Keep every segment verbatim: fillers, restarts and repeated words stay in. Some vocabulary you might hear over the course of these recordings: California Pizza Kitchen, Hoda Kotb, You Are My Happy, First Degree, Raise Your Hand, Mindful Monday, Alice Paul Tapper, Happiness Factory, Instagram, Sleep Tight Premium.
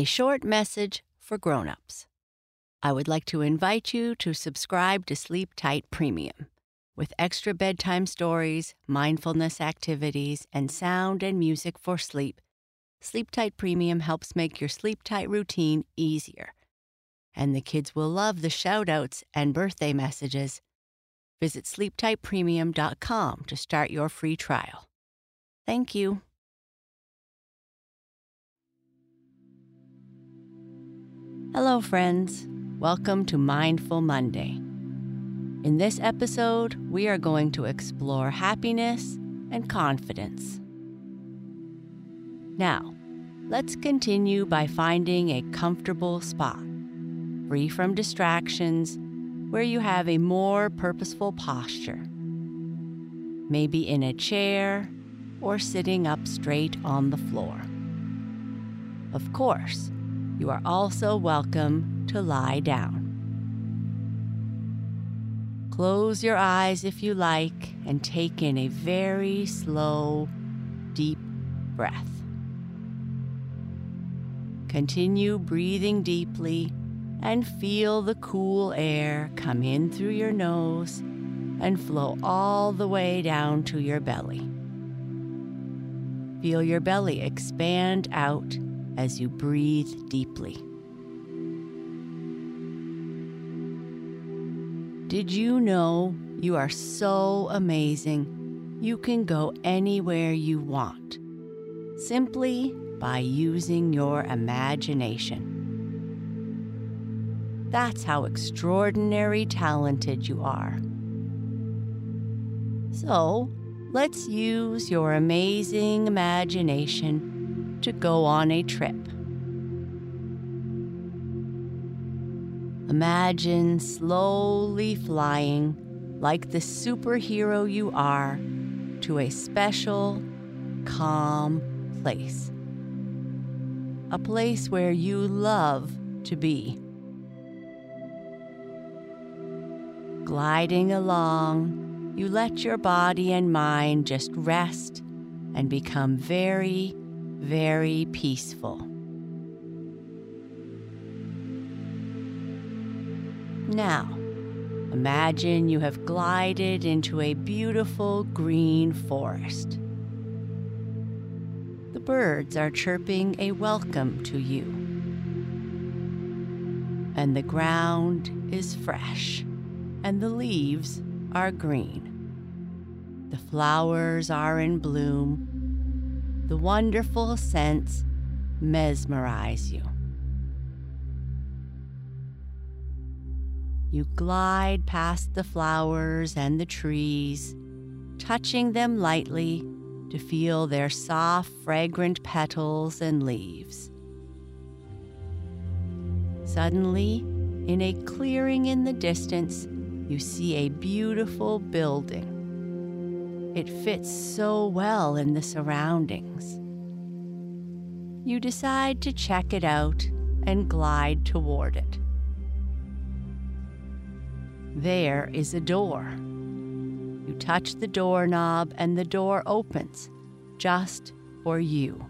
a short message for grown-ups. I would like to invite you to subscribe to Sleep Tight Premium. With extra bedtime stories, mindfulness activities, and sound and music for sleep, Sleep Tight Premium helps make your Sleep Tight routine easier. And the kids will love the shout-outs and birthday messages. Visit sleep tight premium dot com to start your free trial. Thank you. Hello, friends. Welcome to Mindful Monday. In this episode, we are going to explore happiness and confidence. Now, let's continue by finding a comfortable spot, free from distractions, where you have a more purposeful posture. Maybe in a chair or sitting up straight on the floor. Of course, you are also welcome to lie down. Close your eyes if you like and take in a very slow, deep breath. Continue breathing deeply and feel the cool air come in through your nose and flow all the way down to your belly. Feel your belly expand out as you breathe deeply. Did you know you are so amazing? You can go anywhere you want, simply by using your imagination. That's how extraordinarily talented you are. So, let's use your amazing imagination to go on a trip. Imagine slowly flying, like the superhero you are, to a special, calm place. A place where you love to be. Gliding along, you let your body and mind just rest and become very Very peaceful. Now, imagine you have glided into a beautiful green forest. The birds are chirping a welcome to you, and the ground is fresh, and the leaves are green. The flowers are in bloom. The wonderful scents mesmerize you. You glide past the flowers and the trees, touching them lightly to feel their soft, fragrant petals and leaves. Suddenly, in a clearing in the distance, you see a beautiful building. It fits so well in the surroundings. You decide to check it out and glide toward it. There is a door. You touch the doorknob and the door opens, just for you.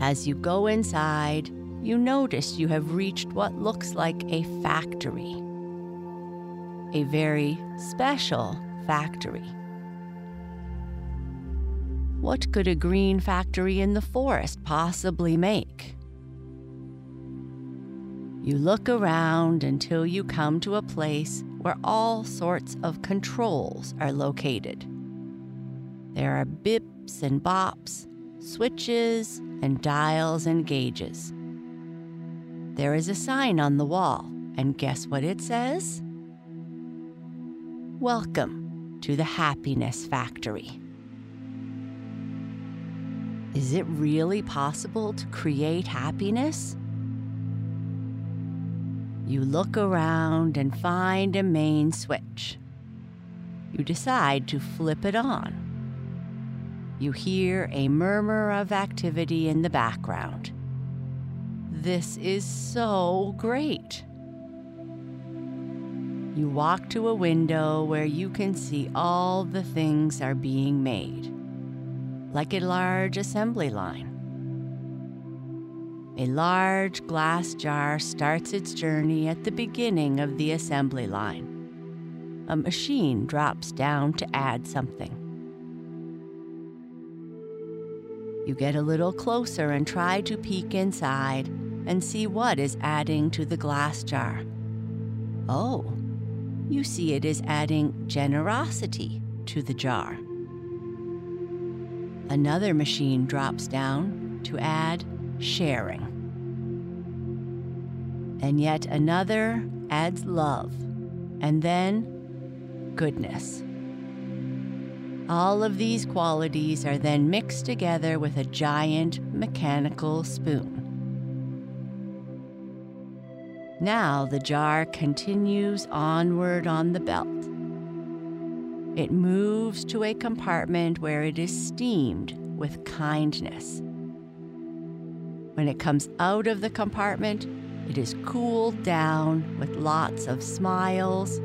As you go inside, you notice you have reached what looks like a factory. A very special factory. What could a green factory in the forest possibly make? You look around until you come to a place where all sorts of controls are located. There are bips and bops, switches and dials and gauges. There is a sign on the wall, and guess what it says? Welcome to the Happiness Factory. Is it really possible to create happiness? You look around and find a main switch. You decide to flip it on. You hear a murmur of activity in the background. This is so great! You walk to a window where you can see all the things are being made, like a large assembly line. A large glass jar starts its journey at the beginning of the assembly line. A machine drops down to add something. You get a little closer and try to peek inside and see what is adding to the glass jar. Oh, you see it is adding generosity to the jar. Another machine drops down to add sharing. And yet another adds love, and then goodness. All of these qualities are then mixed together with a giant mechanical spoon. Now the jar continues onward on the belt. It moves to a compartment where it is steamed with kindness. When it comes out of the compartment, it is cooled down with lots of smiles.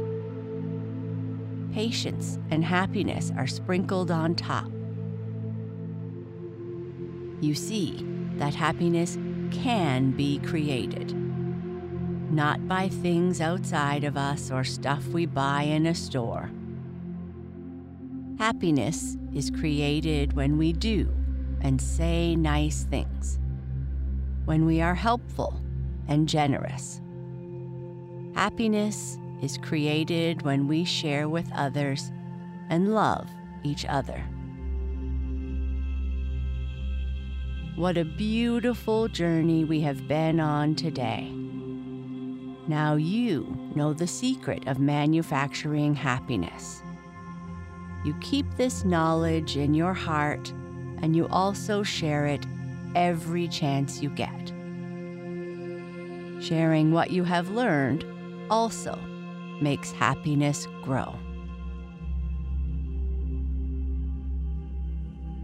Patience and happiness are sprinkled on top. You see that happiness can be created, not by things outside of us or stuff we buy in a store. Happiness is created when we do and say nice things, when we are helpful and generous. Happiness is created when we share with others and love each other. What a beautiful journey we have been on today. Now you know the secret of manufacturing happiness. You keep this knowledge in your heart, and you also share it every chance you get. Sharing what you have learned also makes happiness grow.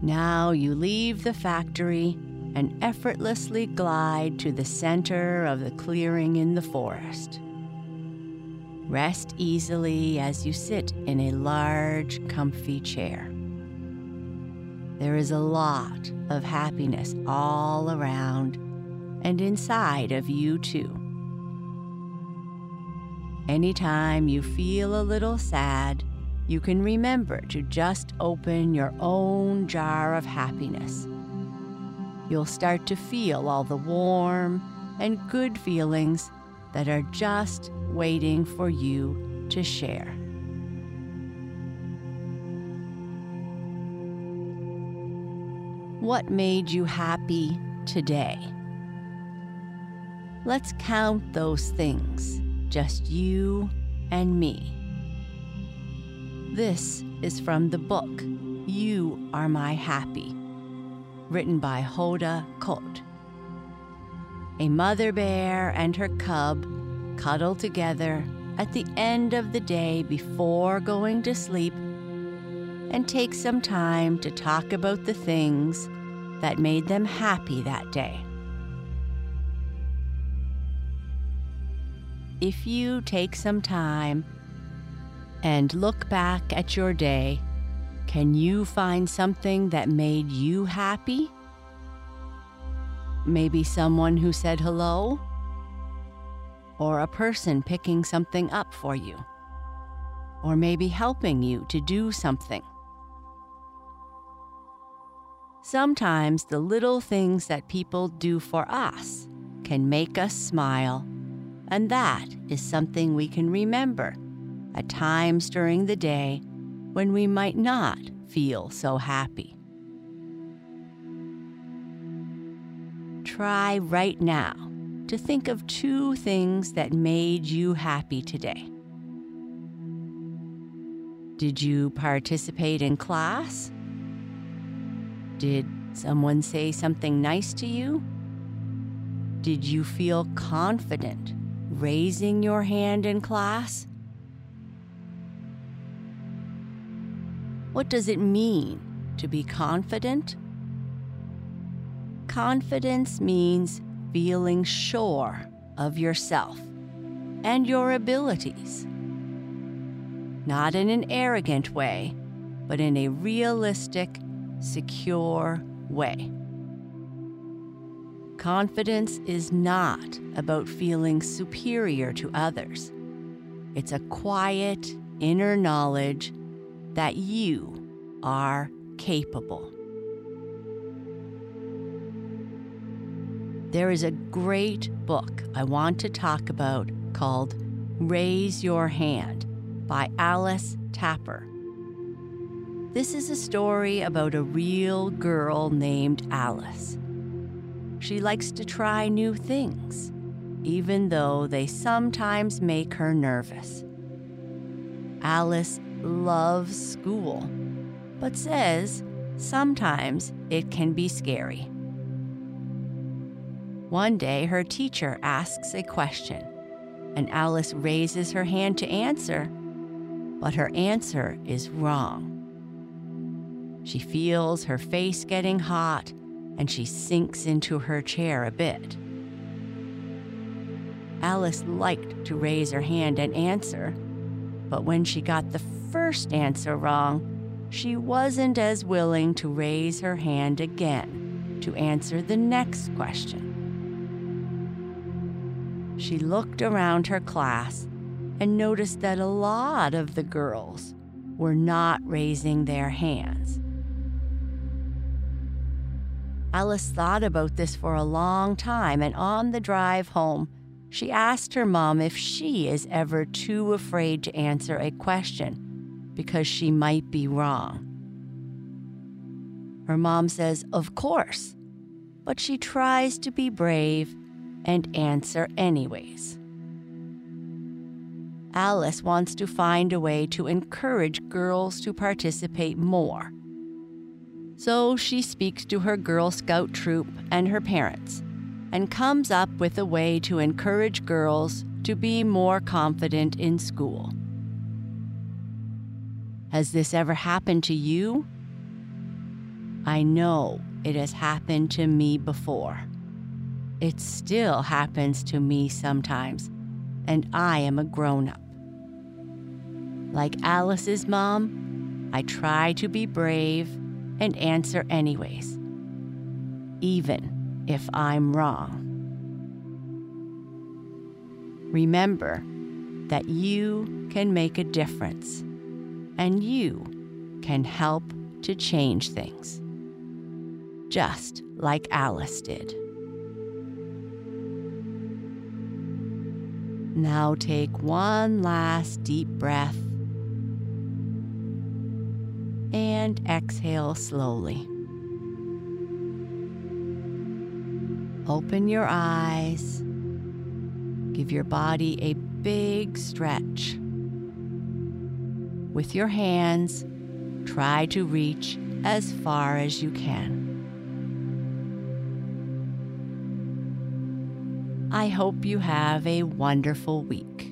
Now you leave the factory and effortlessly glide to the center of the clearing in the forest. Rest easily as you sit in a large, comfy chair. There is a lot of happiness all around and inside of you too. Anytime you feel a little sad, you can remember to just open your own jar of happiness. You'll start to feel all the warm and good feelings that are just waiting for you to share. What made you happy today? Let's count those things, just you and me. This is from the book, You Are My Happy, written by Hoda Kotb. A mother bear and her cub cuddle together at the end of the day before going to sleep and take some time to talk about the things that made them happy that day. If you take some time and look back at your day, can you find something that made you happy? Maybe someone who said hello, or a person picking something up for you, or maybe helping you to do something. Sometimes the little things that people do for us can make us smile, and that is something we can remember at times during the day when we might not feel so happy. Try right now to think of two things that made you happy today. Did you participate in class? Did someone say something nice to you? Did you feel confident raising your hand in class? What does it mean to be confident? Confidence means feeling sure of yourself and your abilities. Not in an arrogant way, but in a realistic, secure way. Confidence is not about feeling superior to others. It's a quiet inner knowledge that you are capable. There is a great book I want to talk about called Raise Your Hand by Alice Tapper. This is a story about a real girl named Alice. She likes to try new things, even though they sometimes make her nervous. Alice loves school, but says sometimes it can be scary. One day, her teacher asks a question, and Alice raises her hand to answer, but her answer is wrong. She feels her face getting hot, and she sinks into her chair a bit. Alice liked to raise her hand and answer, but when she got the first answer wrong, she wasn't as willing to raise her hand again to answer the next question. She looked around her class and noticed that a lot of the girls were not raising their hands. Alice thought about this for a long time, and on the drive home, she asked her mom if she is ever too afraid to answer a question because she might be wrong. Her mom says, of course, but she tries to be brave and answer anyways. Alice wants to find a way to encourage girls to participate more. So she speaks to her Girl Scout troop and her parents, and comes up with a way to encourage girls to be more confident in school. Has this ever happened to you? I know it has happened to me before. It still happens to me sometimes, and I am a grown-up. Like Alice's mom, I try to be brave and answer anyways, even if I'm wrong. Remember that you can make a difference, and you can help to change things, just like Alice did. Now take one last deep breath and exhale slowly. Open your eyes. Give your body a big stretch. With your hands, try to reach as far as you can. I hope you have a wonderful week.